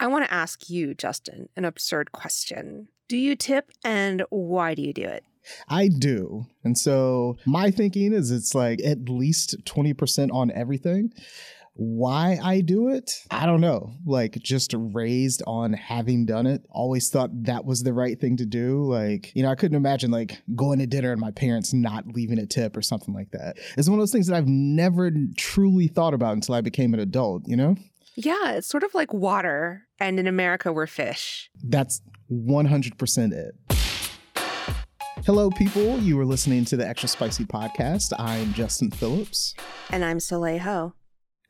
I want to ask you, Justin, an absurd question. Do you tip, and why do you do it? I do. And so my thinking is it's like at least 20% on everything. Why I do it? I don't know. Like, just raised on having done it. Always thought that was the right thing to do. Like, you know, I couldn't imagine like going to dinner and my parents not leaving a tip or something like that. It's one of those things that I've never truly thought about until I became an adult, you know? Yeah, it's sort of like water. And in America, we're fish. That's 100% it. Hello, people. You are listening to the Extra Spicy Podcast. I'm Justin Phillips. And I'm Soleil Ho.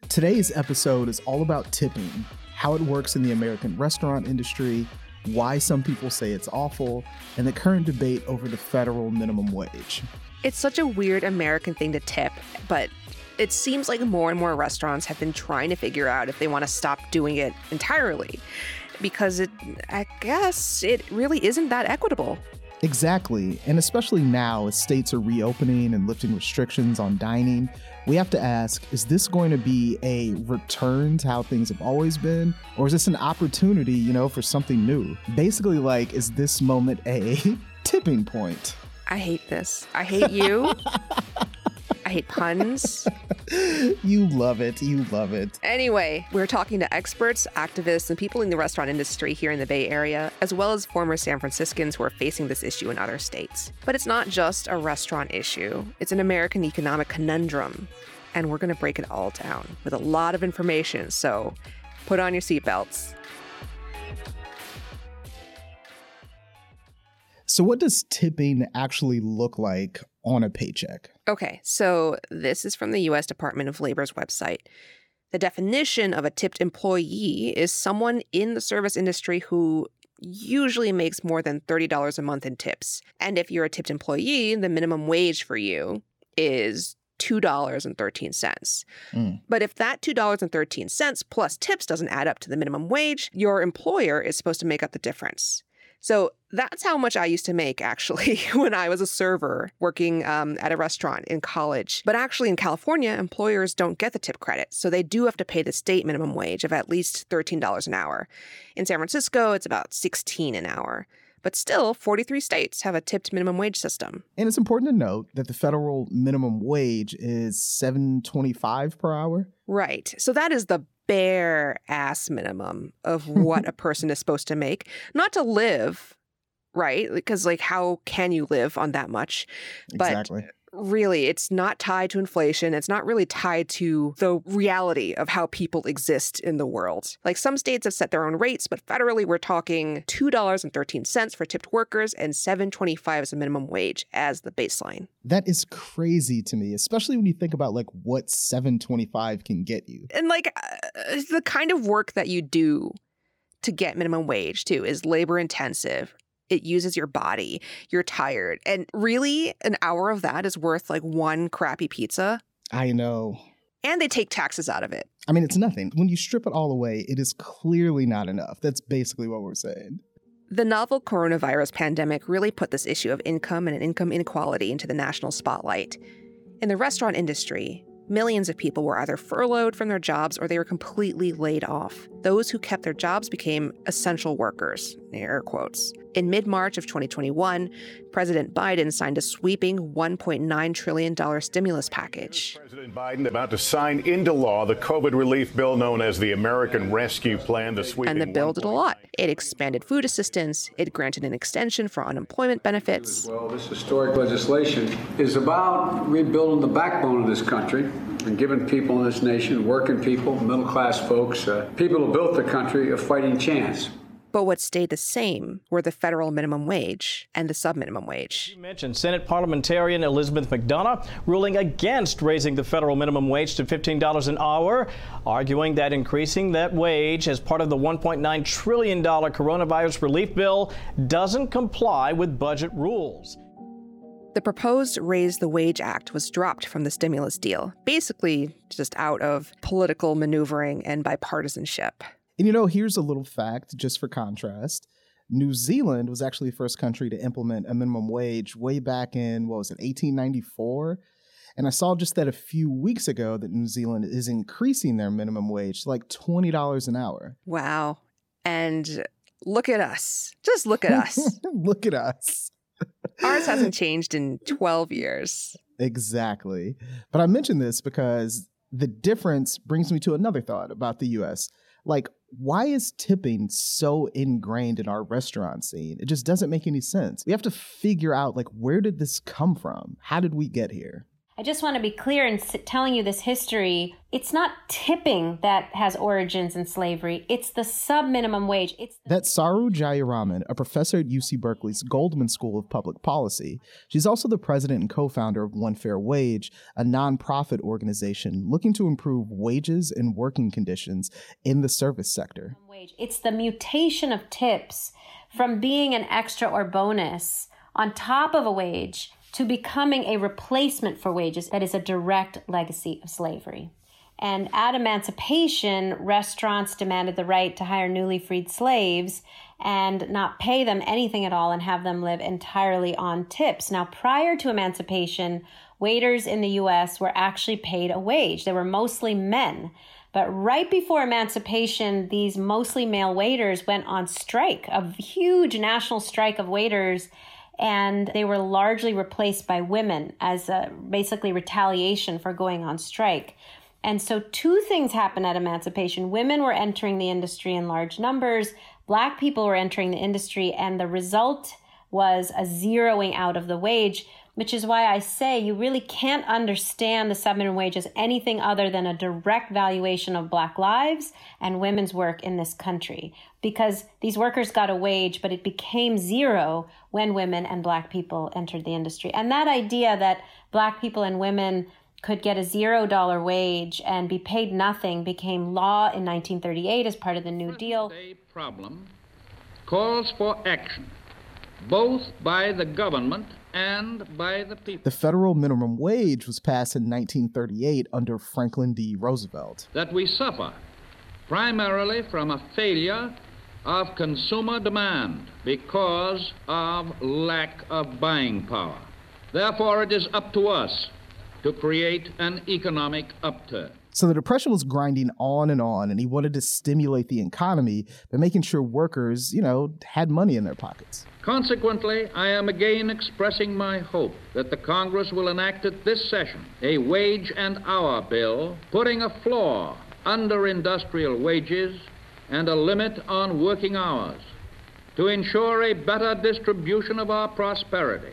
Today's episode is all about tipping, how it works in the American restaurant industry, why some people say it's awful, and the current debate over the federal minimum wage. It's such a weird American thing to tip, but it seems like more and more restaurants have been trying to figure out if they want to stop doing it entirely, because I guess it really isn't that equitable. Exactly. And especially now, as states are reopening and lifting restrictions on dining, we have to ask, is this going to be a return to how things have always been? Or is this an opportunity, you know, for something new? Basically, like, is this moment a tipping point? I hate this. I hate you. I hate puns. You love it. You love it. Anyway, we're talking to experts, activists, and people in the restaurant industry here in the Bay Area, as well as former San Franciscans who are facing this issue in other states. But it's not just a restaurant issue. It's an American economic conundrum. And we're going to break it all down with a lot of information. So put on your seatbelts. So what does tipping actually look like on a paycheck? Okay, so this is from the U.S. Department of Labor's website. The definition of a tipped employee is someone in the service industry who usually makes more than $30 a month in tips. And if you're a tipped employee, the minimum wage for you is $2.13. But if that $2.13 plus tips doesn't add up to the minimum wage, your employer is supposed to make up the difference. So that's how much I used to make, actually, when I was a server working at a restaurant in college. But actually, in California, employers don't get the tip credit, so they do have to pay the state minimum wage of at least $13 an hour. In San Francisco, it's about $16 an hour. But still, 43 states have a tipped minimum wage system. And it's important to note that the federal minimum wage is $7.25 per hour. Right. So that is the bare ass minimum of what a person is supposed to make. Not to live, right? Because, like, how can you live on that much? But exactly. Really, it's not tied to inflation. It's not really tied to the reality of how people exist in the world. Like, some states have set their own rates, but federally, we're talking $2.13 for tipped workers and $7.25 as a minimum wage as the baseline. That is crazy to me, especially when you think about like what $7.25 can get you. And like the kind of work that you do to get minimum wage too is labor intensive. It uses your body. You're tired. And really, an hour of that is worth like one crappy pizza. I know. And they take taxes out of it. I mean, it's nothing. When you strip it all away, it is clearly not enough. That's basically what we're saying. The novel coronavirus pandemic really put this issue of income and income inequality into the national spotlight. In the restaurant industry, millions of people were either furloughed from their jobs or they were completely laid off. Those who kept their jobs became essential workers, air quotes. In mid-March of 2021, President Biden signed a sweeping $1.9 trillion stimulus package. Here's President Biden about to sign into law the COVID relief bill known as the American Rescue Plan. And the bill did a lot. It expanded food assistance. It granted an extension for unemployment benefits. Well, this historic legislation is about rebuilding the backbone of this country and giving people in this nation, working people, middle-class folks, people who built the country, a fighting chance. But what stayed the same were the federal minimum wage and the subminimum wage. As you mentioned, Senate parliamentarian Elizabeth McDonough ruling against raising the federal minimum wage to $15 an hour, arguing that increasing that wage as part of the $1.9 trillion coronavirus relief bill doesn't comply with budget rules. The proposed Raise the Wage Act was dropped from the stimulus deal, basically just out of political maneuvering and bipartisanship. And, you know, here's a little fact just for contrast. New Zealand was actually the first country to implement a minimum wage way back in, 1894? And I saw just that a few weeks ago that New Zealand is increasing their minimum wage to like $20 an hour. Wow. And look at us. Just look at us. Look at us. Ours hasn't changed in 12 years. Exactly. But I mention this because the difference brings me to another thought about the U.S. Like, why is tipping so ingrained in our restaurant scene? It just doesn't make any sense. We have to figure out, like, where did this come from? How did we get here? I just want to be clear in telling you this history. It's not tipping that has origins in slavery. It's the sub-minimum wage. That's Saru Jayaraman, a professor at UC Berkeley's Goldman School of Public Policy. She's also the president and co-founder of One Fair Wage, a nonprofit organization looking to improve wages and working conditions in the service sector. It's the mutation of tips from being an extra or bonus on top of a wage to becoming a replacement for wages that is a direct legacy of slavery. And at emancipation, restaurants demanded the right to hire newly freed slaves and not pay them anything at all and have them live entirely on tips. Now, prior to emancipation, waiters in the U.S. were actually paid a wage. They were mostly men. But right before emancipation, these mostly male waiters went on strike, a huge national strike of waiters, and they were largely replaced by women as basically retaliation for going on strike. And so two things happened at emancipation. Women were entering the industry in large numbers. Black people were entering the industry. And the result was a zeroing out of the wage, which is why I say you really can't understand the sub-minimum wage as anything other than a direct valuation of Black lives and women's work in this country. Because these workers got a wage, but it became zero when women and Black people entered the industry. And that idea that Black people and women could get a $0 wage and be paid nothing became law in 1938 as part of the New Deal. The problem calls for action, both by the government and by the people. The federal minimum wage was passed in 1938 under Franklin D. Roosevelt. That we suffer primarily from a failure of consumer demand because of lack of buying power. Therefore, it is up to us to create an economic upturn. So the Depression was grinding on, and he wanted to stimulate the economy by making sure workers, had money in their pockets. Consequently, I am again expressing my hope that the Congress will enact at this session a wage and hour bill, putting a floor under industrial wages and a limit on working hours to ensure a better distribution of our prosperity,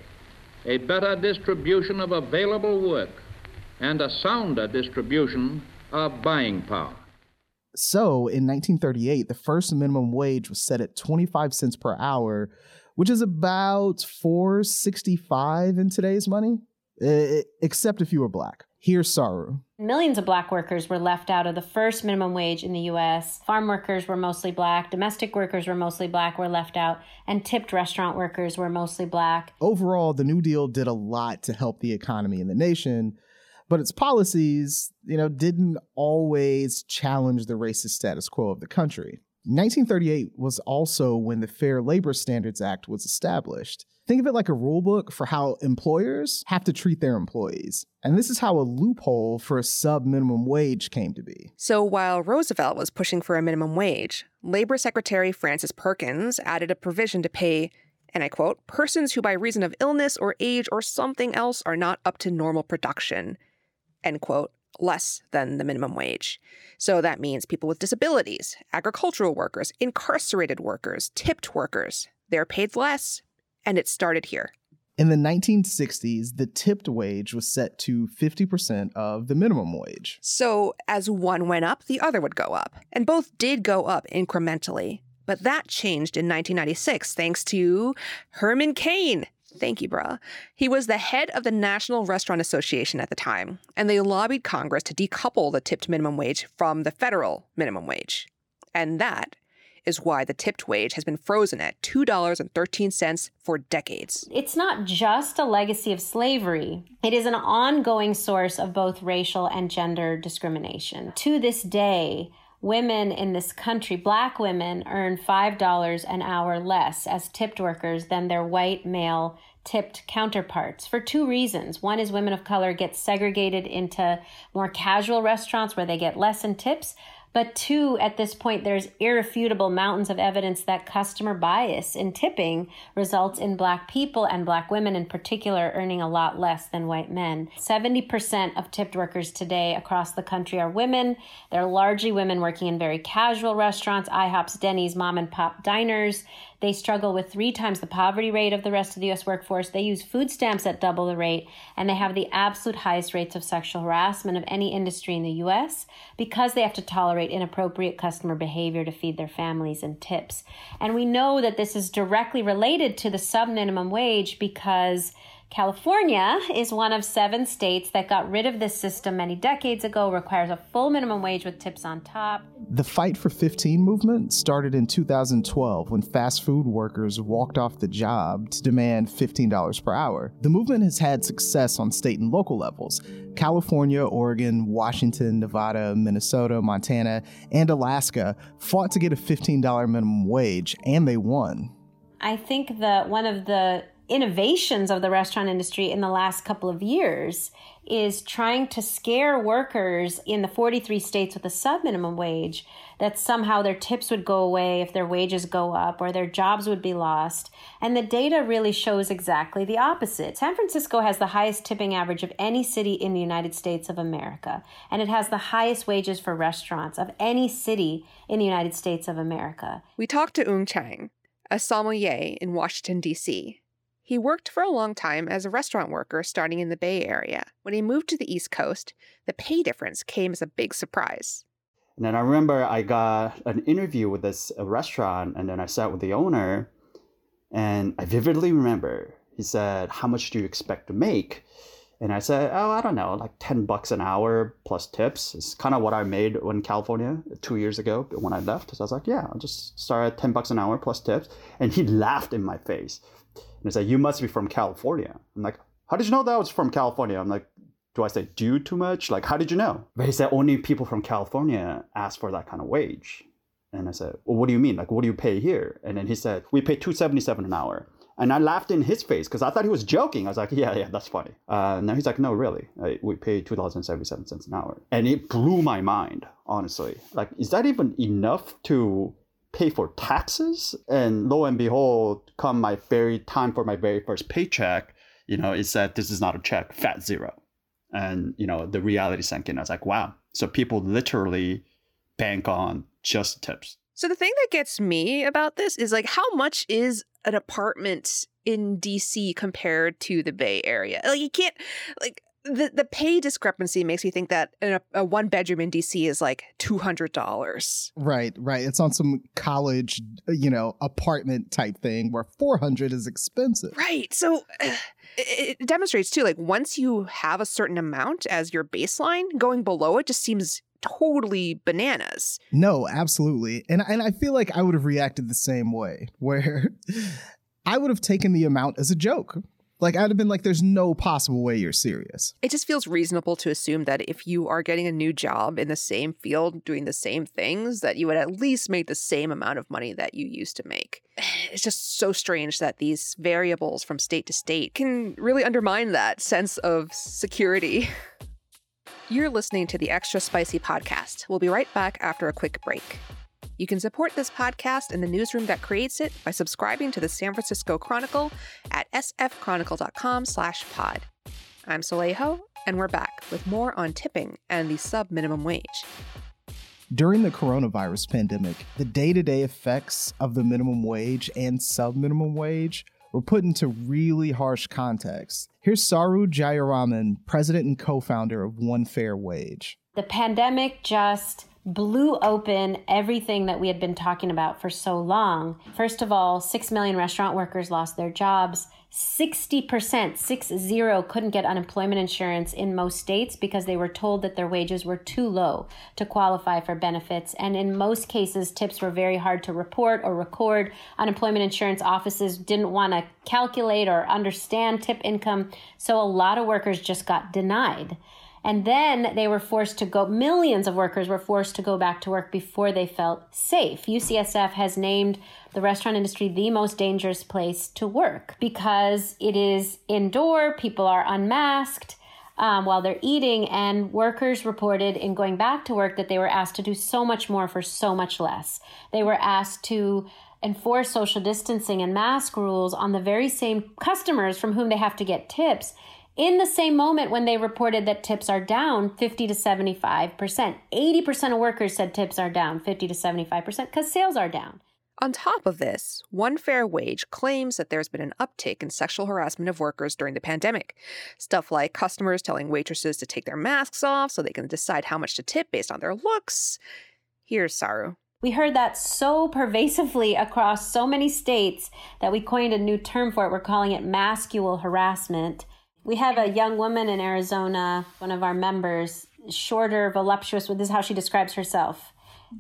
a better distribution of available work, and a sounder distribution of buying power. So in 1938, the first minimum wage was set at 25 cents per hour, which is about $4.65 in today's money, except if you were Black. Here's Saru. Millions of Black workers were left out of the first minimum wage in the U.S. Farm workers were mostly Black. Domestic workers were mostly Black, were left out. And tipped restaurant workers were mostly Black. Overall, the New Deal did a lot to help the economy in the nation, but its policies, didn't always challenge the racist status quo of the country. 1938 was also when the Fair Labor Standards Act was established. Think of it like a rule book for how employers have to treat their employees. And this is how a loophole for a sub-minimum wage came to be. So while Roosevelt was pushing for a minimum wage, Labor Secretary Frances Perkins added a provision to pay, and I quote, persons who by reason of illness or age or something else are not up to normal production, end quote, less than the minimum wage. So that means people with disabilities, agricultural workers, incarcerated workers, tipped workers. They're paid less, and it started here. In the 1960s, the tipped wage was set to 50% of the minimum wage. So as one went up, the other would go up. And both did go up incrementally. But that changed in 1996 thanks to Herman Cain. Thank you, brah. He was the head of the National Restaurant Association at the time, and they lobbied Congress to decouple the tipped minimum wage from the federal minimum wage. And that is why the tipped wage has been frozen at $2.13 for decades. It's not just a legacy of slavery. It is an ongoing source of both racial and gender discrimination. To this day, women in this country, Black women, earn $5 an hour less as tipped workers than their white male tipped counterparts for two reasons. One is women of color get segregated into more casual restaurants where they get less in tips. But two, at this point, there's irrefutable mountains of evidence that customer bias in tipping results in Black people and Black women in particular earning a lot less than white men. 70% of tipped workers today across the country are women. They're largely women working in very casual restaurants, IHOPs, Denny's, mom and pop diners. They struggle with 3 times the poverty rate of the rest of the U.S. workforce. They use food stamps at double the rate, and they have the absolute highest rates of sexual harassment of any industry in the U.S. because they have to tolerate inappropriate customer behavior to feed their families and tips. And we know that this is directly related to the sub-minimum wage because California is one of 7 states that got rid of this system many decades ago, requires a full minimum wage with tips on top. The Fight for 15 movement started in 2012 when fast food workers walked off the job to demand $15 per hour. The movement has had success on state and local levels. California, Oregon, Washington, Nevada, Minnesota, Montana, and Alaska fought to get a $15 minimum wage, and they won. I think that one of the innovations of the restaurant industry in the last couple of years is trying to scare workers in the 43 states with a sub-minimum wage that somehow their tips would go away if their wages go up or their jobs would be lost. And the data really shows exactly the opposite. San Francisco has the highest tipping average of any city in the United States of America. And it has the highest wages for restaurants of any city in the United States of America. We talked to Eung Chang, a sommelier in Washington, D.C., He worked for a long time as a restaurant worker starting in the Bay Area. When he moved to the East Coast, the pay difference came as a big surprise. And then I remember I got an interview with this restaurant, and then I sat with the owner, and I vividly remember, he said, "How much do you expect to make?" And I said, "Oh, I don't know, like $10 an hour plus tips." It's kind of what I made in California 2 years ago when I left. So I was like, "Yeah, I'll just start at $10 an hour plus tips." And he laughed in my face. And he's like, "You must be from California." I'm like, "How did you know that I was from California?" I'm like, "Do I say do too much? Like, how did you know?" But he said, "Only people from California ask for that kind of wage." And I said, "Well, what do you mean? Like, what do you pay here?" And then he said, "We pay $2.77 an hour." And I laughed in his face because I thought he was joking. I was like, yeah, that's funny. And then he's like, "No, really, we pay $2.77 an hour." And it blew my mind, honestly. Like, is that even enough to pay for taxes? And lo and behold, come my very time for my very first paycheck, it said, "This is not a check, fat zero." And, the reality sank in. I was like, wow. So people literally bank on just tips. So the thing that gets me about this is like, how much is an apartment in DC compared to the Bay Area? Like, you can't, like, the pay discrepancy makes me think that a one bedroom in DC is like $200. Right. It's on some college, apartment type thing where $400 is expensive. Right. So it demonstrates too, like, once you have a certain amount as your baseline, going below it just seems totally bananas. No, absolutely. And I feel like I would have reacted the same way, where I would have taken the amount as a joke. Like, I would have been like, there's no possible way you're serious. It just feels reasonable to assume that if you are getting a new job in the same field, doing the same things, that you would at least make the same amount of money that you used to make. It's just so strange that these variables from state to state can really undermine that sense of security. You're listening to the Extra Spicy Podcast. We'll be right back after a quick break. You can support this podcast and the newsroom that creates it by subscribing to the San Francisco Chronicle at sfchronicle.com/pod. I'm Solejo, and we're back with more on tipping and the sub-minimum wage. During the coronavirus pandemic, the day-to-day effects of the minimum wage and sub-minimum wage were put into really harsh context. Here's Saru Jayaraman, president and co-founder of One Fair Wage. The pandemic just blew open everything that we had been talking about for so long. First of all, 6 million restaurant workers lost their jobs. 60%, 6-0, couldn't get unemployment insurance in most states because they were told that their wages were too low to qualify for benefits. And in most cases, tips were very hard to report or record. Unemployment insurance offices didn't want to calculate or understand tip income. So a lot of workers just got denied. And then they were forced to go, millions of workers were forced to go back to work before they felt safe. UCSF has named the restaurant industry the most dangerous place to work because it is indoor, people are unmasked, while they're eating, and workers reported in going back to work that they were asked to do so much more for so much less. They were asked to enforce social distancing and mask rules on the very same customers from whom they have to get tips in the same moment when they reported that tips are down 50 to 75%. 80% of workers said tips are down 50 to 75% because sales are down. On top of this, One Fair Wage claims that there's been an uptick in sexual harassment of workers during the pandemic. Stuff like customers telling waitresses to take their masks off so they can decide how much to tip based on their looks. Here's Saru. We heard that so pervasively across so many states that we coined a new term for it. We're calling it masculine harassment. We have a young woman in Arizona, one of our members, shorter, voluptuous, this is how she describes herself.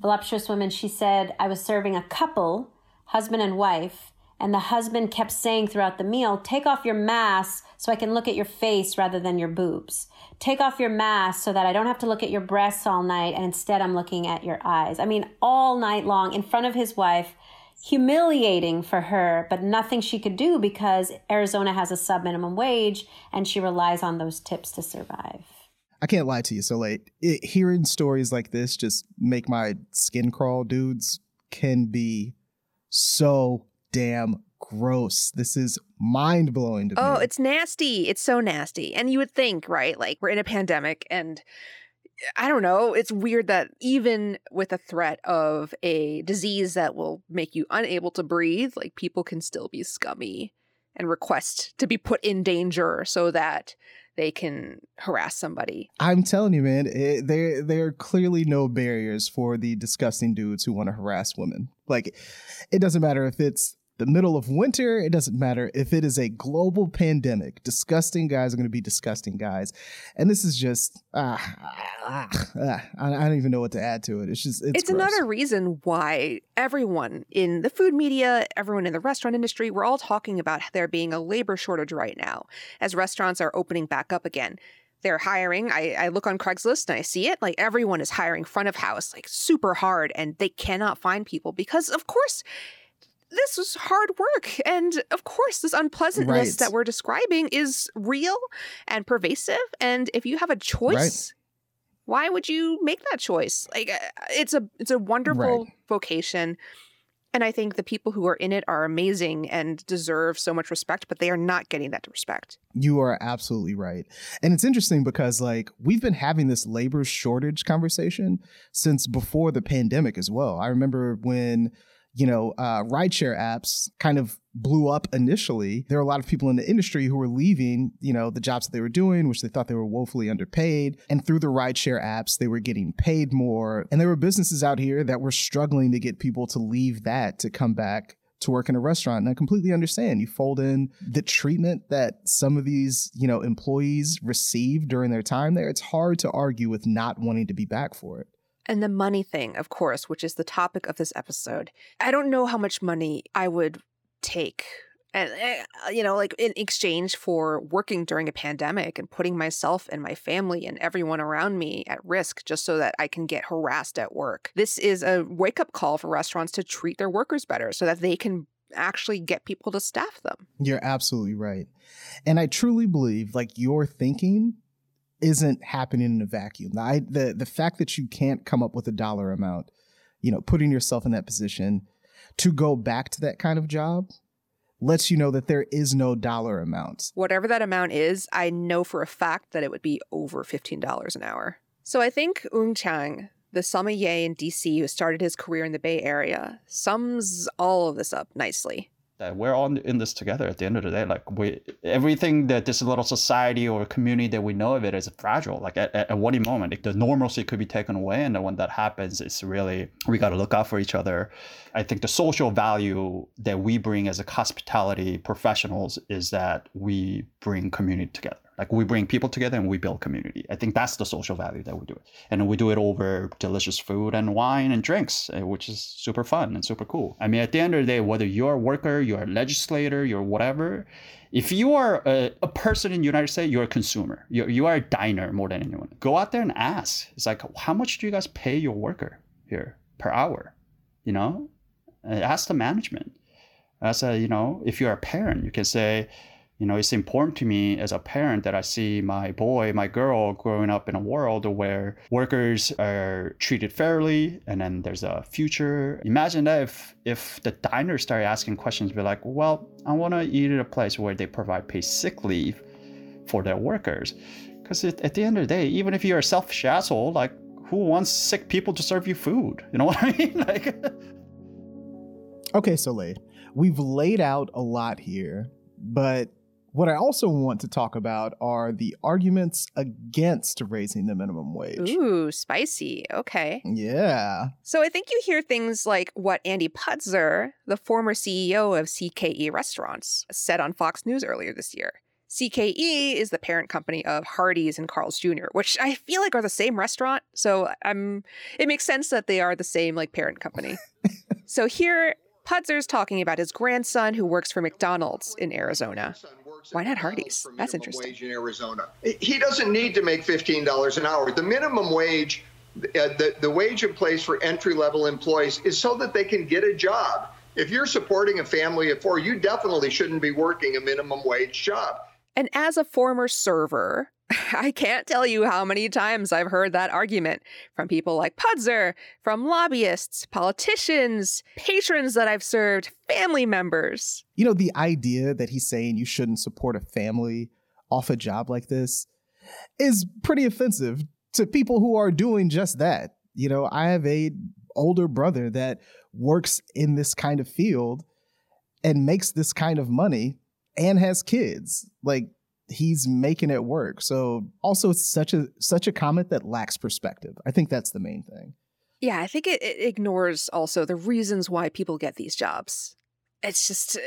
Voluptuous woman, she said, I was serving a couple, husband and wife, and the husband kept saying throughout the meal, take off your mask so I can look at your face rather than your boobs. Take off your mask so that I don't have to look at your breasts all night, and instead I'm looking at your eyes. I mean, all night long in front of his wife, humiliating for her, but nothing she could do because Arizona has a sub-minimum wage and she relies on those tips to survive. I can't lie to you, so like hearing stories like this just make my skin crawl. Dudes can be so damn gross. This is mind-blowing to me. Oh, it's nasty. It's so nasty. And you would think, right, like we're in a pandemic and I don't know, it's weird that even with a threat of a disease that will make you unable to breathe, like people can still be scummy and request to be put in danger so that they can harass somebody. I'm telling you, man, there are clearly no barriers for the disgusting dudes who want to harass women. Like, it doesn't matter if it's the middle of winter. It doesn't matter if it is a global pandemic. Disgusting guys are going to be disgusting guys. And this is just, I don't even know what to add to it. It's just, it's gross. Another reason why everyone in the food media, everyone in the restaurant industry, we're all talking about there being a labor shortage right now as restaurants are opening back up again. They're hiring. I look on Craigslist and I see it. Like, everyone is hiring front of house, like super hard, and they cannot find people because, of course, this was hard work. And of course, this unpleasantness that we're describing is real and pervasive. And if you have a choice, why would you make that choice? Like, it's a wonderful vocation. And I think the people who are in it are amazing and deserve so much respect, but they are not getting that respect. You are absolutely right. And it's interesting because, like, we've been having this labor shortage conversation since before the pandemic as well. I remember when rideshare apps kind of blew up initially. There are a lot of people in the industry who were leaving, the jobs that they were doing, which they thought they were woefully underpaid. And through the rideshare apps, they were getting paid more. And there were businesses out here that were struggling to get people to leave that to come back to work in a restaurant. And I completely understand. You fold in the treatment that some of these, employees receive during their time there. It's hard to argue with not wanting to be back for it. And the money thing, of course, which is the topic of this episode. I don't know how much money I would take, and in exchange for working during a pandemic and putting myself and my family and everyone around me at risk just so that I can get harassed at work. This is a wake-up call for restaurants to treat their workers better so that they can actually get people to staff them. You're absolutely right. And I truly believe, like, your thinking isn't happening in a vacuum. The fact that you can't come up with a dollar amount, putting yourself in that position to go back to that kind of job lets you know that there is no dollar amount. Whatever that amount is, I know for a fact that it would be over $15 an hour. So I think Eun Chang, the sommelier in DC who started his career in the Bay Area, sums all of this up nicely. That we're all in this together at the end of the day. Like, everything that this little society or community that we know of it is fragile. Like, at one moment, the normalcy could be taken away. And then when that happens, it's really, we got to look out for each other. I think the social value that we bring as a hospitality professionals is that we bring community together. Like, we bring people together and we build community. I think that's the social value that we do it. And we do it over delicious food and wine and drinks, which is super fun and super cool. I mean, at the end of the day, whether you're a worker, you're a legislator, you're whatever, if you are a person in the United States, you're a consumer. You are a diner more than anyone. Go out there and ask. It's like, how much do you guys pay your worker here per hour? Ask the management. Ask, if you're a parent, you can say, You know, it's important to me as a parent that I see my boy, my girl growing up in a world where workers are treated fairly and then there's a future. Imagine that if the diners start asking questions, be like, well, I want to eat at a place where they provide paid sick leave for their workers. Because at the end of the day, even if you're a selfish asshole, like, who wants sick people to serve you food? You know what I mean? Like, okay, so we've laid out a lot here, but what I also want to talk about are the arguments against raising the minimum wage. Ooh, spicy. Okay. Yeah. So I think you hear things like what Andy Putzer, the former CEO of CKE Restaurants, said on Fox News earlier this year. CKE is the parent company of Hardee's and Carl's Jr., which I feel like are the same restaurant. So it makes sense that they are the same like parent company. So here, Putzer's talking about his grandson who works for McDonald's in Arizona. Why not Hardee's? That's interesting. Wage in Arizona. He doesn't need to make $15 an hour. The minimum wage, the wage in place for entry-level employees is so that they can get a job. If you're supporting a family of four, you definitely shouldn't be working a minimum wage job. And as a former server, I can't tell you how many times I've heard that argument from people like Putzer, from lobbyists, politicians, patrons that I've served, family members. You know, the idea that he's saying you shouldn't support a family off a job like this is pretty offensive to people who are doing just that. You know, I have an older brother that works in this kind of field and makes this kind of money and has kids. Like, he's making it work. So also such a comment that lacks perspective. I think that's the main thing. Yeah, I think it ignores also the reasons why people get these jobs. It's just,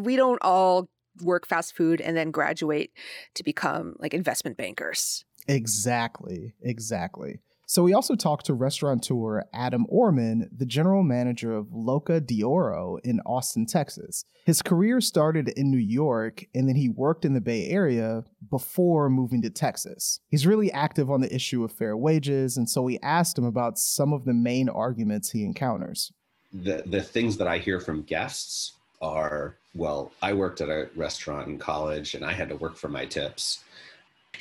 we don't all work fast food and then graduate to become like investment bankers. Exactly. So we also talked to restaurateur Adam Orman, the general manager of Loca D'Oro in Austin, Texas. His career started in New York, and then he worked in the Bay Area before moving to Texas. He's really active on the issue of fair wages, and so we asked him about some of the main arguments he encounters. The things that I hear from guests are, well, I worked at a restaurant in college, and I had to work for my tips.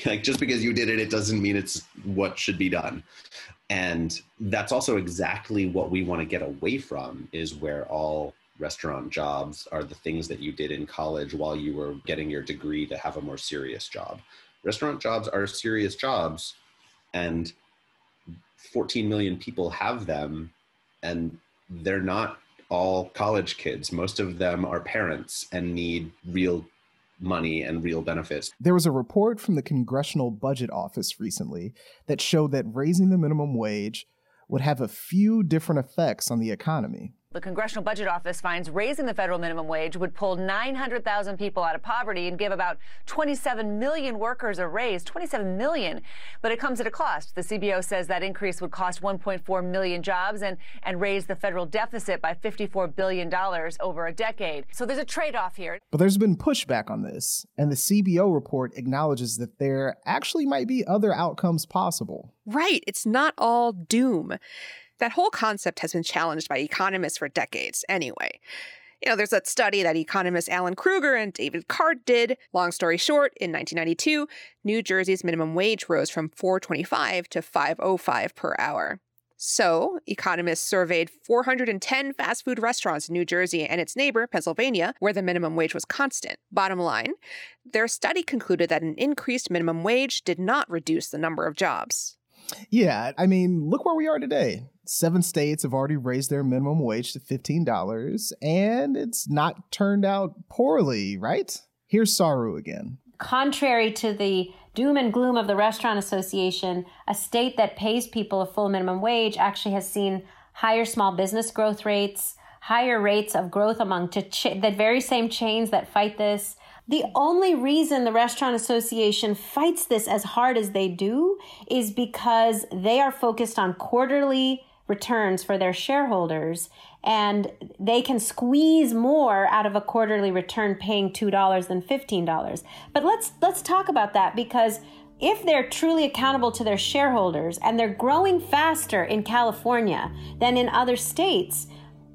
Like, just because you did it, it doesn't mean it's what should be done. And that's also exactly what we want to get away from, is where all restaurant jobs are the things that you did in college while you were getting your degree to have a more serious job. Restaurant jobs are serious jobs, and 14 million people have them, and they're not all college kids. Most of them are parents and need real money and real benefits. There was a report from the Congressional Budget Office recently that showed that raising the minimum wage would have a few different effects on the economy. The Congressional Budget Office finds raising the federal minimum wage would pull 900,000 people out of poverty and give about 27 million workers a raise, 27 million, but it comes at a cost. The CBO says that increase would cost 1.4 million jobs and raise the federal deficit by $54 billion over a decade. So there's a trade-off here. But there's been pushback on this, and the CBO report acknowledges that there actually might be other outcomes possible. Right. It's not all doom. That whole concept has been challenged by economists for decades anyway. You know, there's that study that economists Alan Kruger and David Card did. Long story short, in 1992, New Jersey's minimum wage rose from $4.25 to $5.05 per hour. So economists surveyed 410 fast food restaurants in New Jersey and its neighbor, Pennsylvania, where the minimum wage was constant. Bottom line, their study concluded that an increased minimum wage did not reduce the number of jobs. Yeah, I mean, look where we are today. 7 states have already raised their minimum wage to $15, and it's not turned out poorly, right? Here's Saru again. Contrary to the doom and gloom of the Restaurant Association, a state that pays people a full minimum wage actually has seen higher small business growth rates, higher rates of growth among the very same chains that fight this. The only reason the Restaurant Association fights this as hard as they do is because they are focused on quarterly returns for their shareholders, and they can squeeze more out of a quarterly return paying $2 than $15. But let's talk about that, because if they're truly accountable to their shareholders and they're growing faster in California than in other states,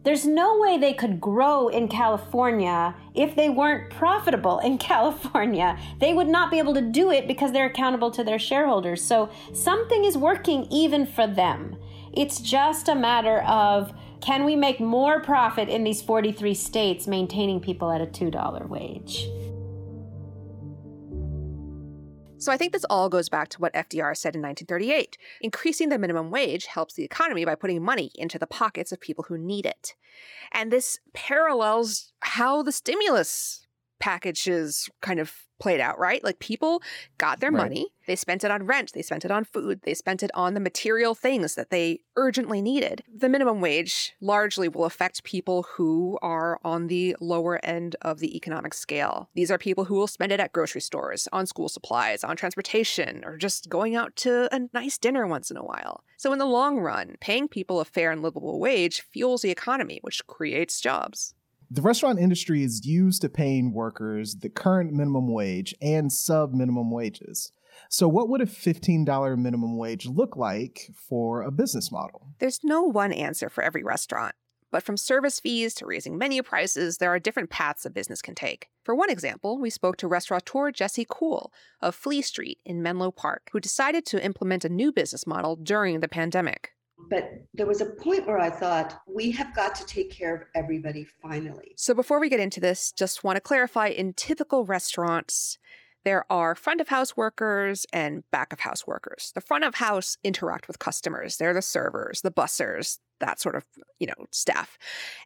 There's no way they could grow in California if they weren't profitable in California. They would not be able to do it because they're accountable to their shareholders. So something is working even for them. It's just a matter of, can we make more profit in these 43 states maintaining people at a $2 wage? So I think this all goes back to what FDR said in 1938. Increasing the minimum wage helps the economy by putting money into the pockets of people who need it. And this parallels how the stimulus packages kind of played out, right? Like, people got their money, they spent it on rent, they spent it on food, they spent it on the material things that they urgently needed. The minimum wage largely will affect people who are on the lower end of the economic scale. These are people who will spend it at grocery stores, on school supplies, on transportation, or just going out to a nice dinner once in a while. So in the long run, paying people a fair and livable wage fuels the economy, which creates jobs. The restaurant industry is used to paying workers the current minimum wage and sub-minimum wages. So what would a $15 minimum wage look like for a business model? There's no one answer for every restaurant. But from service fees to raising menu prices, there are different paths a business can take. For one example, we spoke to restaurateur Jesse Kuhl of Flea Street in Menlo Park, who decided to implement a new business model during the pandemic. But there was a point where I thought, we have got to take care of everybody finally. So before we get into this, just want to clarify, in typical restaurants, there are front of house workers and back of house workers. The front of house interact with customers. They're the servers, the bussers, that sort of, staff.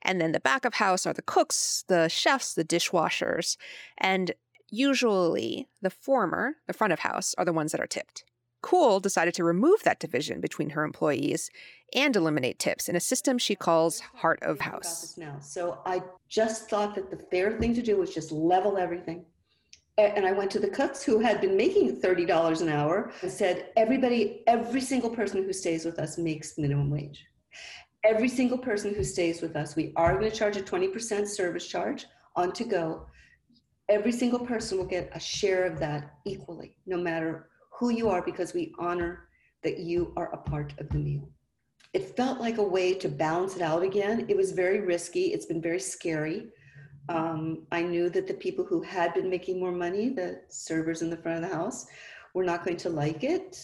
And then the back of house are the cooks, the chefs, the dishwashers. And usually the former, the front of house, are the ones that are tipped. Kuhl decided to remove that division between her employees and eliminate tips in a system she calls Heart of House. So I just thought that the fair thing to do was just level everything. And I went to the cooks who had been making $30 an hour and said, every single person who stays with us makes minimum wage. Every single person who stays with us, we are going to charge a 20% service charge on to go. Every single person will get a share of that equally, no matter who you are, because we honor that you are a part of the meal. It felt like a way to balance it out again. It was very risky. It's been very scary. I knew that the people who had been making more money, the servers in the front of the house, were not going to like it,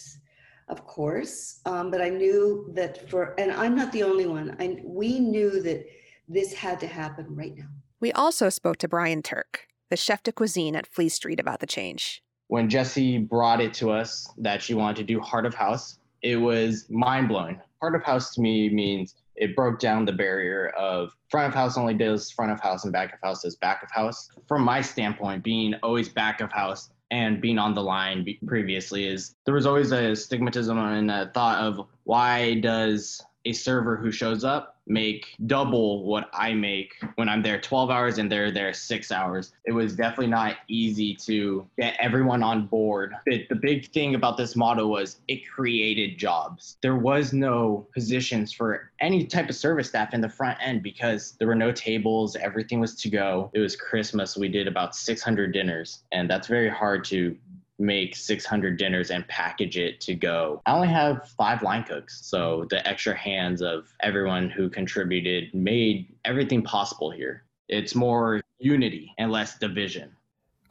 of course. But I knew that and I'm not the only one. We knew that this had to happen right now. We also spoke to Brian Turk, the chef de cuisine at Flea Street, about the change. When Jessie brought it to us that she wanted to do Heart of House, it was mind-blowing. Heart of House to me means it broke down the barrier of front of house only does front of house and back of house does back of house. From my standpoint, being always back of house and being on the line previously, is there was always a stigmatism and a thought of, why does a server who shows up make double what I make when I'm there 12 hours and they're there 6 hours. It was definitely not easy to get everyone on board. The big thing about this model was it created jobs. There was no positions for any type of service staff in the front end because there were no tables. Everything was to go. It was Christmas. We did about 600 dinners, and that's very hard to make 600 dinners and package it to go. I only have 5 line cooks, so the extra hands of everyone who contributed made everything possible here. It's more unity and less division.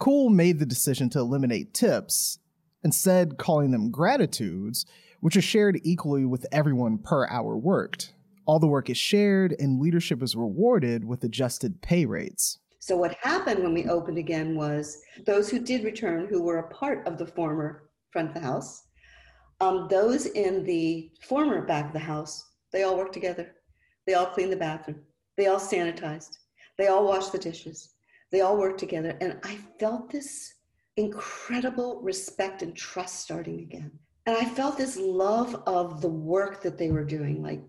Kuhl made the decision to eliminate tips, instead calling them gratitudes, which are shared equally with everyone per hour worked. All the work is shared and leadership is rewarded with adjusted pay rates. So what happened when we opened again was those who did return, who were a part of the former front of the house, those in the former back of the house, they all worked together. They all cleaned the bathroom. They all sanitized. They all washed the dishes. They all worked together. And I felt this incredible respect and trust starting again. And I felt this love of the work that they were doing. Like,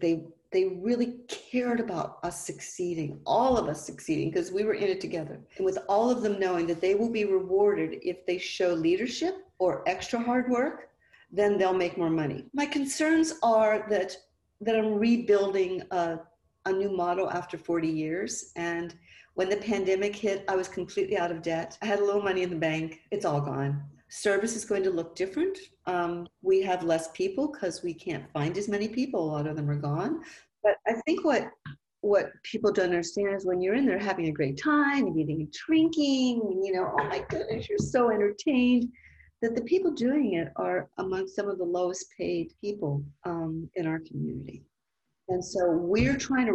they really cared about us succeeding, all of us succeeding, because we were in it together. And with all of them knowing that they will be rewarded if they show leadership or extra hard work, then they'll make more money. My concerns are that I'm rebuilding a new model after 40 years. And when the pandemic hit, I was completely out of debt. I had a little money in the bank. It's all gone. Service is going to look different. We have less people because we can't find as many people. A lot of them are gone. But I think what what people don't understand is when you're in there having a great time and eating and drinking, and, you know, oh my goodness, you're so entertained, that the people doing it are among some of the lowest paid people in our community. And so I'm trying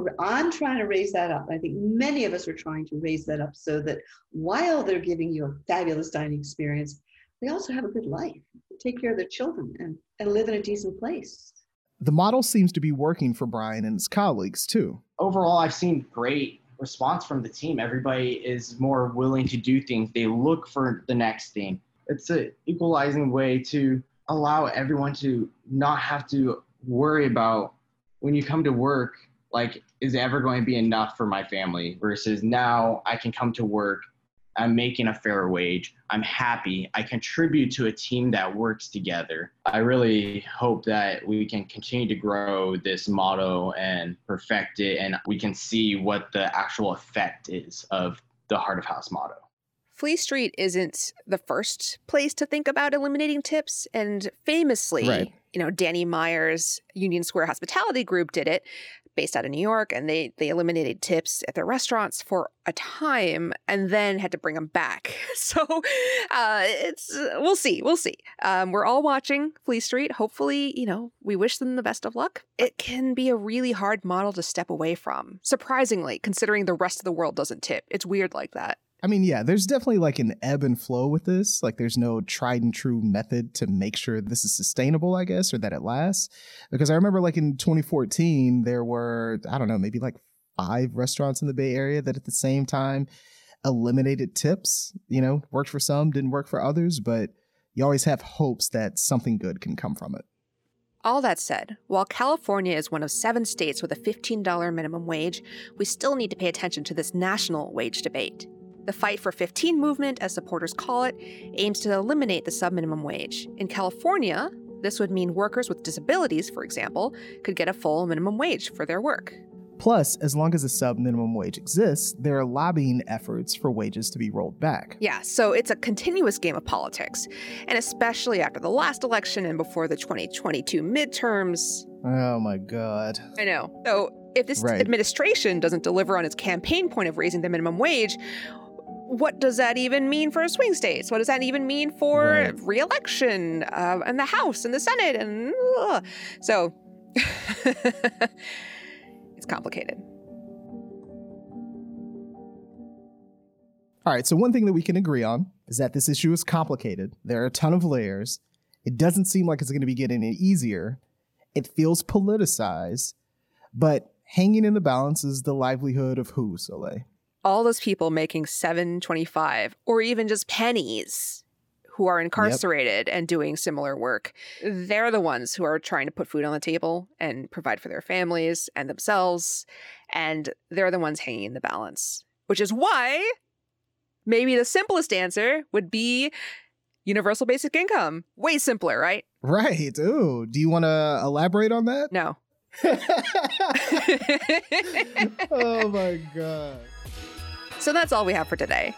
to raise that up. I think many of us are trying to raise that up so that while they're giving you a fabulous dining experience, they also have a good life, take care of their children, and live in a decent place. The model seems to be working for Brian and his colleagues too. Overall, I've seen great response from the team. Everybody is more willing to do things. They look for the next thing. It's an equalizing way to allow everyone to not have to worry about, when you come to work, like, is it ever going to be enough for my family? Versus now I can come to work, I'm making a fair wage, I'm happy, I contribute to a team that works together. I really hope that we can continue to grow this model and perfect it, and we can see what the actual effect is of the Heart of House motto. Flea Street isn't the first place to think about eliminating tips, and famously, right, you know, Danny Meyer's Union Square Hospitality Group did it, based out of New York, and they eliminated tips at their restaurants for a time and then had to bring them back. So we'll see. We're all watching Flea Street. Hopefully, you know, we wish them the best of luck. It can be a really hard model to step away from, surprisingly, considering the rest of the world doesn't tip. It's weird like that. I mean, yeah, there's definitely like an ebb and flow with this. Like, there's no tried and true method to make sure this is sustainable, I guess, or that it lasts. Because I remember like in 2014, there were, I don't know, maybe like 5 restaurants in the Bay Area that at the same time eliminated tips, you know, worked for some, didn't work for others. But you always have hopes that something good can come from it. All that said, while California is one of 7 states with a $15 minimum wage, we still need to pay attention to this national wage debate. The Fight for 15 movement, as supporters call it, aims to eliminate the subminimum wage. In California, this would mean workers with disabilities, for example, could get a full minimum wage for their work. Plus, as long as a subminimum wage exists, there are lobbying efforts for wages to be rolled back. Yeah, so it's a continuous game of politics. And especially after the last election and before the 2022 midterms. Oh my God. I know. So if this administration doesn't deliver on its campaign point of raising the minimum wage, what does that even mean for swing states? What does that even mean for re-election and the House and the Senate? And so it's complicated. All right. So one thing that we can agree on is that this issue is complicated. There are a ton of layers. It doesn't seem like it's going to be getting any easier. It feels politicized, but hanging in the balance is the livelihood of who, Soleil? All those people making $7.25 or even just pennies who are incarcerated and doing similar work. They're the ones who are trying to put food on the table and provide for their families and themselves. And they're the ones hanging in the balance, which is why maybe the simplest answer would be universal basic income. Way simpler, right? Right. Ooh, do you want to elaborate on that? No. Oh, my God. So that's all we have for today.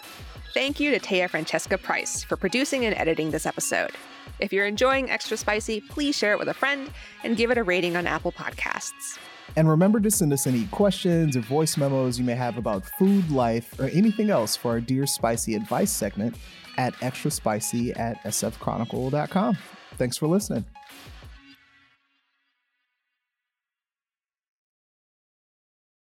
Thank you to Taya Francesca Price for producing and editing this episode. If you're enjoying Extra Spicy, please share it with a friend and give it a rating on Apple Podcasts. And remember to send us any questions or voice memos you may have about food, life, or anything else for our Dear Spicy Advice segment at extraspicy@sfchronicle.com. Thanks for listening.